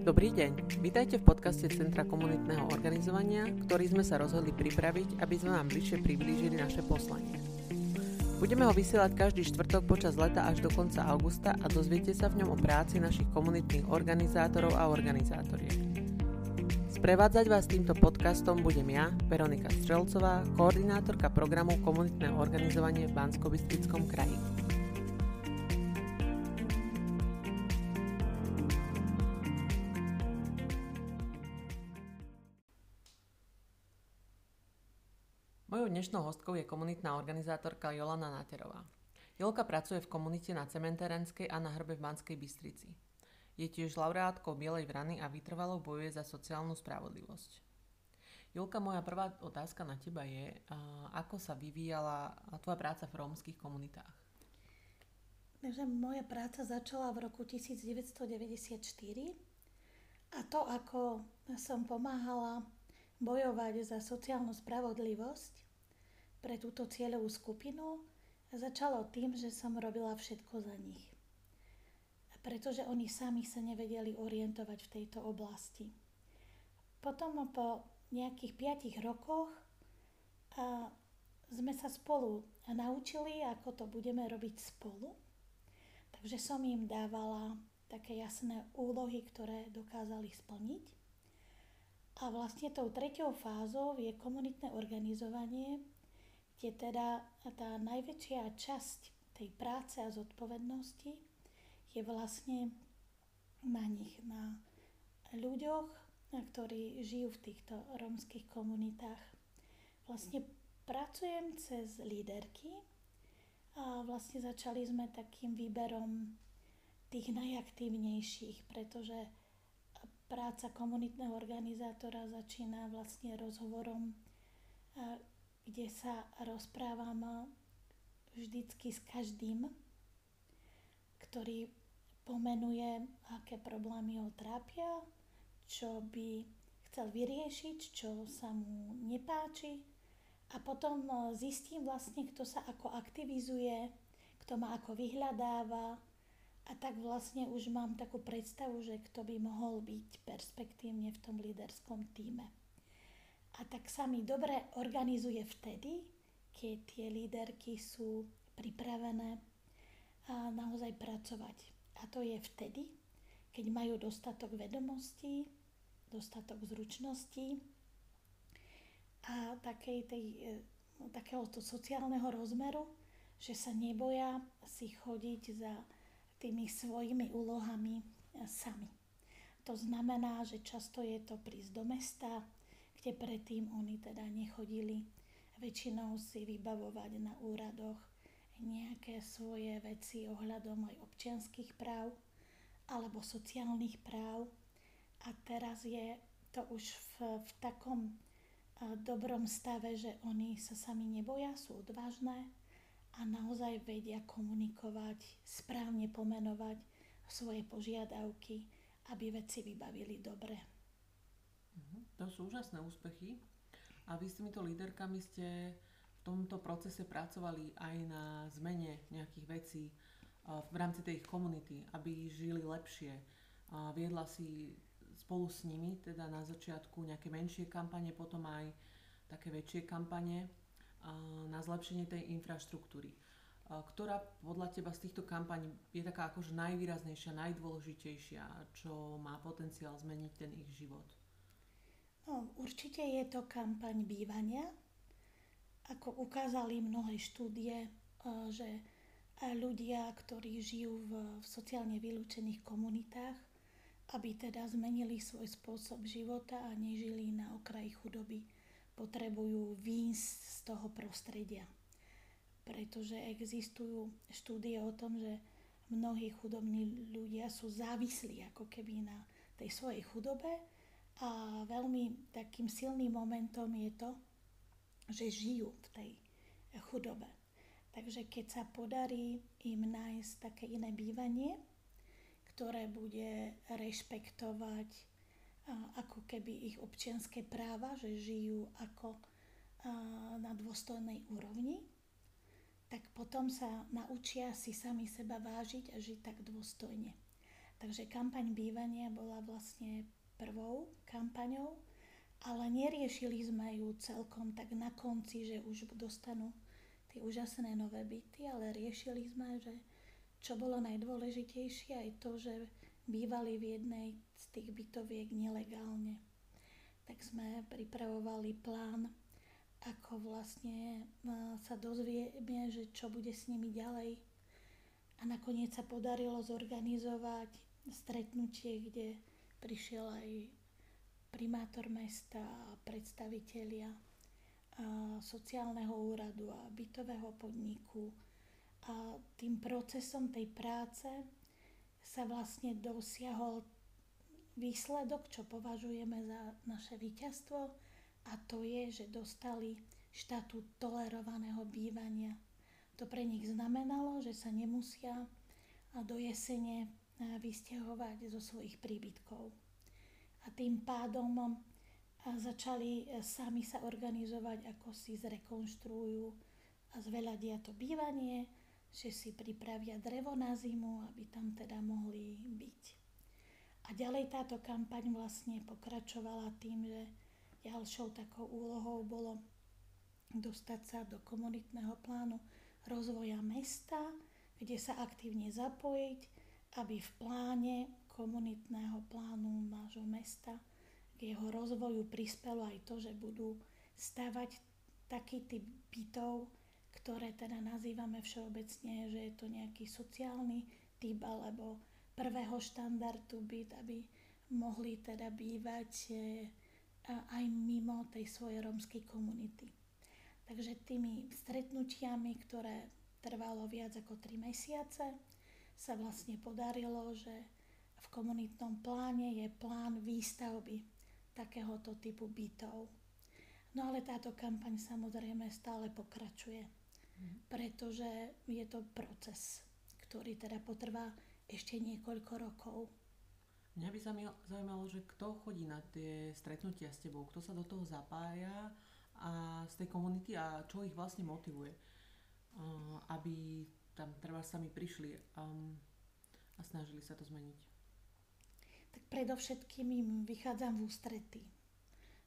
Dobrý deň, vítajte v podcaste Centra komunitného organizovania, ktorý sme sa rozhodli pripraviť, aby sme vám bližšie priblížili naše poslanie. Budeme ho vysielať každý štvrtok počas leta až do konca augusta a dozviete sa v ňom o práci našich komunitných organizátorov a organizátoriek. Sprevádzať vás týmto podcastom budem ja, Veronika Strelcová, koordinátorka programu Komunitné organizovanie v Banskobystrickom kraji. Mojou dnešnou hostkou je komunitná organizátorka Jolana Náterová. Jolka pracuje v komunite na Cementerenskej a na Hrbe v Banskej Bystrici. Je tiež laureátkou Bielej vrany a vytrvalo bojuje za sociálnu spravodlivosť. Jolka, moja prvá otázka na teba je, ako sa vyvíjala tvoja práca v rómskych komunitách? Takže moja práca začala v roku 1994 a to, ako som pomáhala bojovať za sociálnu spravodlivosť pre túto cieľovú skupinu začalo tým, že som robila všetko za nich. Pretože oni sami sa nevedeli orientovať v tejto oblasti. Potom po nejakých 5 rokoch sme sa spolu naučili, ako to budeme robiť spolu. Takže som im dávala také jasné úlohy, ktoré dokázali splniť. A vlastne tou 3. fázou je komunitné organizovanie, kde teda tá najväčšia časť tej práce a zodpovednosti je vlastne na nich, na ľuďoch, ktorí žijú v týchto rómskych komunitách. Vlastne pracujem cez líderky a vlastne začali sme takým výberom tých najaktívnejších, pretože práca komunitného organizátora začína vlastne rozhovorom, kde sa rozprávam vždycky s každým, ktorý pomenuje, aké problémy ho trápia, čo by chcel vyriešiť, čo sa mu nepáči. A potom zistím vlastne, kto sa ako aktivizuje, kto ma ako vyhľadáva. A tak vlastne už mám takú predstavu, že kto by mohol byť perspektívne v tom líderskom týme. A tak sa mi dobre organizuje vtedy, keď tie líderky sú pripravené a naozaj pracovať. A to je vtedy, keď majú dostatok vedomostí, dostatok zručností a takéhoto sociálneho rozmeru, že sa neboja si chodiť za tými svojimi úlohami sami. To znamená, že často je to prísť do mesta, kde predtým oni teda nechodili. Väčšinou si vybavovať na úradoch nejaké svoje veci ohľadom aj občianskych práv alebo sociálnych práv. A teraz je to už v takom dobrom stave, že oni sa sami neboja, sú odvážne a naozaj vedia komunikovať, správne pomenovať svoje požiadavky, aby veci vybavili dobre. To sú úžasné úspechy. A vy s týmito líderkami ste v tomto procese pracovali aj na zmene nejakých vecí v rámci tej komunity, aby žili lepšie. Viedla si spolu s nimi, teda na začiatku nejaké menšie kampane, potom aj také väčšie kampane na zlepšenie tej infraštruktúry. Ktorá podľa teba z týchto kampaní je taká akože najvýraznejšia, najdôležitejšia, čo má potenciál zmeniť ten ich život? No, určite je to kampaň bývania. Ako ukázali mnohé štúdie, že ľudia, ktorí žijú v sociálne vylúčených komunitách, aby teda zmenili svoj spôsob života a nežili na okraji chudoby, potrebujú výjsť z toho prostredia. Pretože existujú štúdie o tom, že mnohí chudobní ľudia sú závislí ako keby na tej svojej chudobe a veľmi takým silným momentom je to, že žijú v tej chudobe. Takže keď sa podarí im nájsť také iné bývanie, ktoré bude rešpektovať ako keby ich občianske práva, že žijú ako na dôstojnej úrovni, tak potom sa naučia si sami seba vážiť a žiť tak dôstojne. Takže kampaň bývania bola vlastne prvou kampaňou, ale neriešili sme ju celkom tak na konci, že už dostanú tie úžasné nové byty, ale riešili sme, že čo bolo najdôležitejšie, aj to, že bývali v jednej z tých bytoviek nelegálne. Tak sme pripravovali plán, ako vlastne sa dozvieme, že čo bude s nimi ďalej. A nakoniec sa podarilo zorganizovať stretnutie, kde prišiel aj primátor mesta a predstavitelia sociálneho úradu a bytového podniku. A tým procesom tej práce sa vlastne dosiahol výsledok, čo považujeme za naše víťazstvo, a to je, že dostali štatút tolerovaného bývania. To pre nich znamenalo, že sa nemusia do jesene vysťahovať zo svojich príbytkov. A tým pádom začali sami sa organizovať, ako si zrekonštruujú a zveľadia to bývanie, že si pripravia drevo na zimu, aby tam teda mohli byť. A ďalej táto kampaň vlastne pokračovala tým, že ďalšou takou úlohou bolo dostať sa do komunitného plánu rozvoja mesta, kde sa aktívne zapojiť, aby v pláne komunitného plánu nášho mesta k jeho rozvoju prispelo aj to, že budú stavať taký typ bytov, ktoré teda nazývame všeobecne, že je to nejaký sociálny typ alebo prvého štandardu byt, aby mohli teda bývať aj mimo tej svojej rómskej komunity. Takže tými stretnutiami, ktoré trvalo viac ako 3 mesiace, sa vlastne podarilo, že v komunitnom pláne je plán výstavby takéhoto typu bytov. No ale táto kampaň samozrejme stále pokračuje, pretože je to proces, ktorý teda potrvá ešte niekoľko rokov. Mňa by sa zaujímalo, že kto chodí na tie stretnutia s tebou, kto sa do toho zapája a z tej komunity a čo ich vlastne motivuje, aby tam treba sami prišli a snažili sa to zmeniť. Tak predovšetkým im vychádzam v ústrety.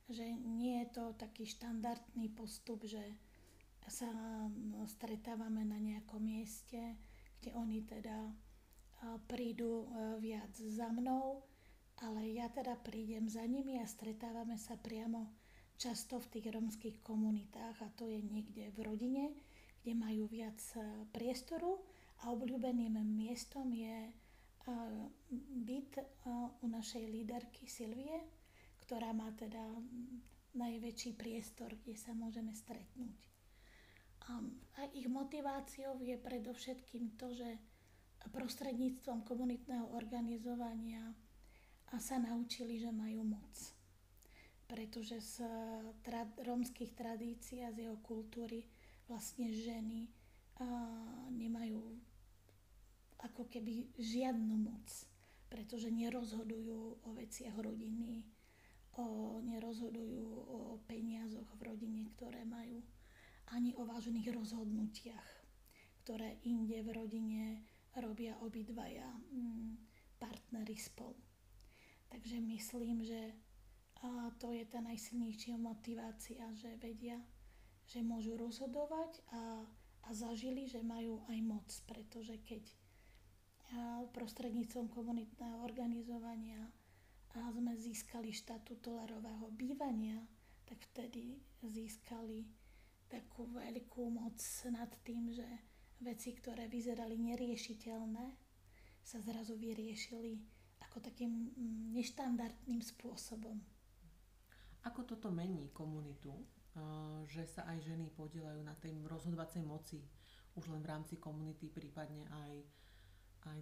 Že nie je to taký štandardný postup, že sa stretávame na nejakom mieste, kde oni teda prídu viac za mnou, ale ja teda prídem za nimi a stretávame sa priamo často v tých romských komunitách, a to je niekde v rodine, kde majú viac priestoru, a obľúbeným miestom je byt u našej líderky Silvie, ktorá má teda najväčší priestor, kde sa môžeme stretnúť. A ich motiváciou je predovšetkým to, že prostredníctvom komunitného organizovania sa naučili, že majú moc. Pretože z rómskych tradícií a z jeho kultúry vlastne ženy nemajú ako keby žiadnu moc, pretože nerozhodujú o veciach rodiny, nerozhodujú o peniazoch v rodine, ktoré majú, ani o vážnych rozhodnutiach, ktoré inde v rodine robia obidvaja partneri spolu. Takže myslím, že to je tá najsilnejšia motivácia, že vedia, že môžu rozhodovať a zažili, že majú aj moc, pretože keď prostredníctvom komunitného organizovania a sme získali štatút tolerového bývania, tak vtedy získali takú veľkú moc nad tým, že veci, ktoré vyzerali neriešiteľné, sa zrazu vyriešili ako takým neštandardným spôsobom. Ako toto mení komunitu, že sa aj ženy podieľajú na tej rozhodovacej moci už len v rámci komunity, prípadne aj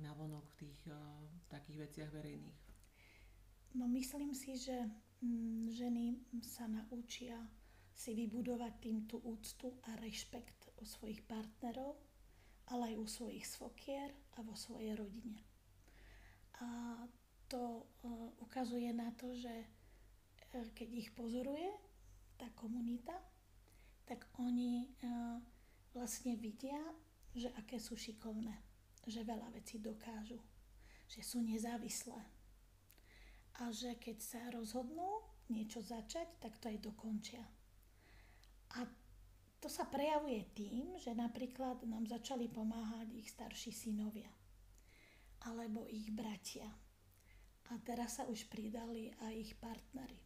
navonok v tých takých veciach verejných? No myslím si, že ženy sa naučia si vybudovať tým tú úctu a rešpekt u svojich partnerov, ale aj u svojich svokier a vo svojej rodine. A to ukazuje na to, že keď ich pozoruje tá komunita, tak oni vlastne vidia, že aké sú šikovné, že veľa vecí dokážu, že sú nezávislé. A že keď sa rozhodnú niečo začať, tak to aj dokončia. A to sa prejavuje tým, že napríklad nám začali pomáhať ich starší synovia alebo ich bratia. A teraz sa už pridali aj ich partnery.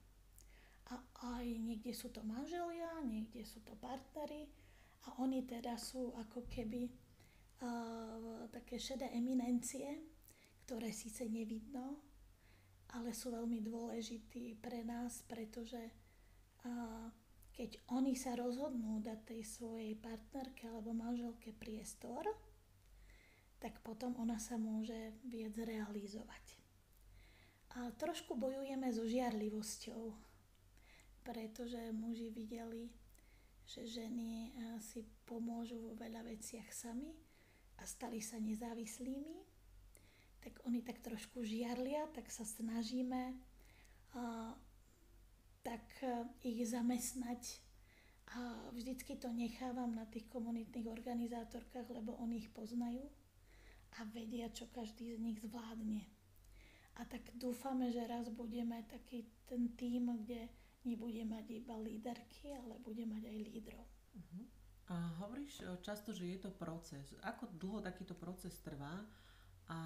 A aj niekde sú to manželia, niekde sú to partnery a oni teda sú ako keby také šedé eminencie, ktoré síce nevidno, ale sú veľmi dôležití pre nás, pretože keď oni sa rozhodnú dať tej svojej partnerke alebo manželke priestor, tak potom ona sa môže viac realizovať. A trošku bojujeme so žiarlivosťou, pretože muži videli, že ženy si pomôžu vo veľa veciach sami a stali sa nezávislými, tak oni tak trošku žiarlia, tak sa snažíme tak ich zamestnať. A vždycky to nechávam na tých komunitných organizátorkách, lebo oni ich poznajú a vedia, čo každý z nich zvládne. A tak dúfame, že raz budeme taký ten tím, kde nebude mať iba líderky, ale bude mať aj lídrov. Uh-huh. A hovoríš často, že je to proces. Ako dlho takýto proces trvá a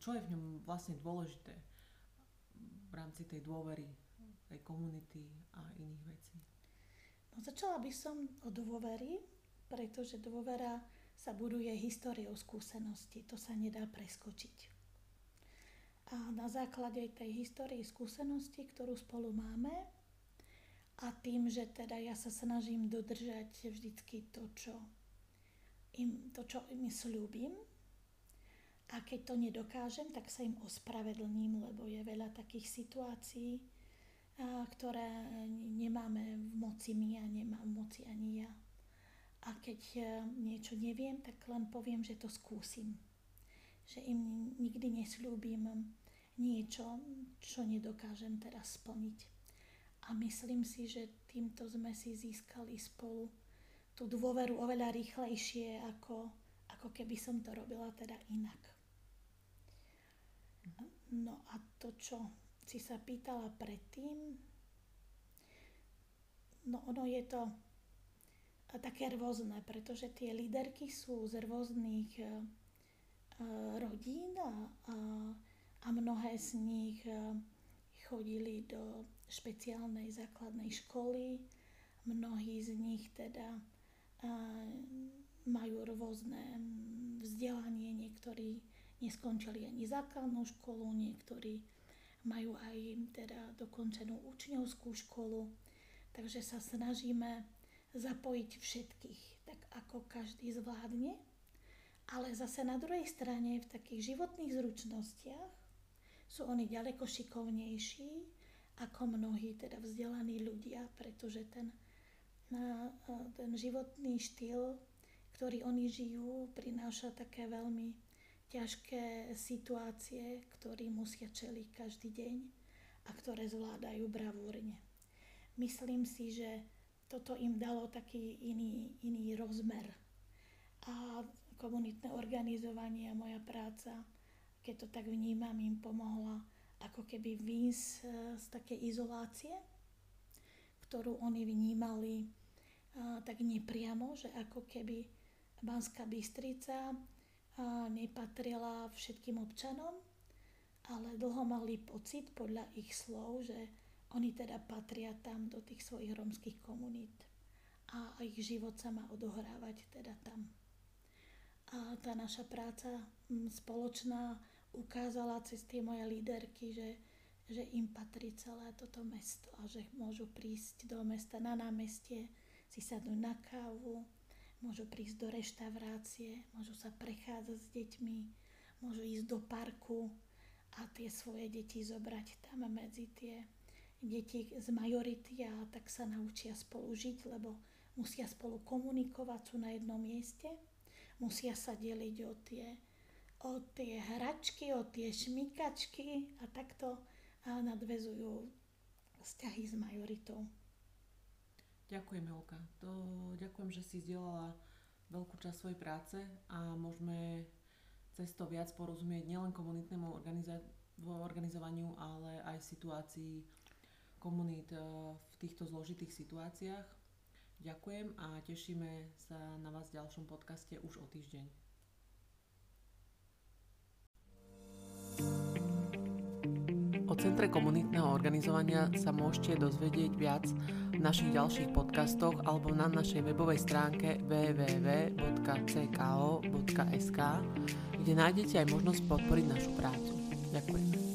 čo je v ňom vlastne dôležité v rámci tej dôvery, tej komunity a iných vecí? No, začala by som o dôvery, pretože dôvera sa buduje históriou skúseností. To sa nedá preskočiť. A na základe tej histórie skúseností, ktorú spolu máme, a tým, že teda ja sa snažím dodržať vždycky to, čo im sľúbim. A keď to nedokážem, tak sa im ospravedlním, lebo je veľa takých situácií, ktoré nemáme v moci my a nemám v moci ani ja. A keď niečo neviem, tak len poviem, že to skúsim. Že im nikdy nesľúbim niečo, čo nedokážem teraz splniť. A myslím si, že týmto sme si získali spolu tú dôveru oveľa rýchlejšie, ako keby som to robila teda inak. No a to, čo si sa pýtala predtým, no ono je to také rôzne, pretože tie líderky sú z rôznych rodín a mnohé z nich chodili do špeciálnej základnej školy. Mnohí z nich teda majú rôzne vzdelanie. Niektorí neskončili ani základnú školu, niektorí majú aj teda dokončenú učňovskú školu. Takže sa snažíme zapojiť všetkých, tak ako každý zvládne. Ale zase na druhej strane v takých životných zručnostiach sú oni ďaleko šikovnejší ako mnohí teda vzdelaní ľudia, pretože ten životný štýl, ktorý oni žijú, prináša také veľmi ťažké situácie, ktoré musia čeliť každý deň a ktoré zvládajú bravúrne. Myslím si, že toto im dalo taký iný rozmer. A komunitné organizovanie a moja práca, keď to tak vnímam, im pomohla ako keby výjsť z takej izolácie, ktorú oni vnímali tak nepriamo, že ako keby Banská Bystrica nepatrila všetkým občanom, ale dlho mali pocit podľa ich slov, že oni teda patria tam do tých svojich rómskych komunít a ich život sa má odohrávať teda tam. A tá naša práca spoločná ukázala cez tie moje líderky, že im patrí celé toto mesto a že môžu prísť do mesta na námestie, si sadnú na kávu, môžu prísť do reštaurácie, môžu sa prechádzať s deťmi, môžu ísť do parku a tie svoje deti zobrať tam medzi tie deti z majority a tak sa naučia spolu žiť, lebo musia spolu komunikovať, sú na jednom mieste. Musia sa deliť o tie hračky, o tie šmykačky a takto nadvezujú vzťahy s majoritou. Ďakujem, Jolka. Ďakujem, že si zdieľala veľkú časť svojej práce a môžeme cez to viac porozumieť nielen komunitnému organizovaniu, ale aj situácii komunít v týchto zložitých situáciách. Ďakujem a tešíme sa na vás v ďalšom podcaste už o týždeň. O Centre komunitného organizovania sa môžete dozvedieť viac v našich ďalších podcastoch alebo na našej webovej stránke www.cko.sk, kde nájdete aj možnosť podporiť našu prácu. Ďakujem.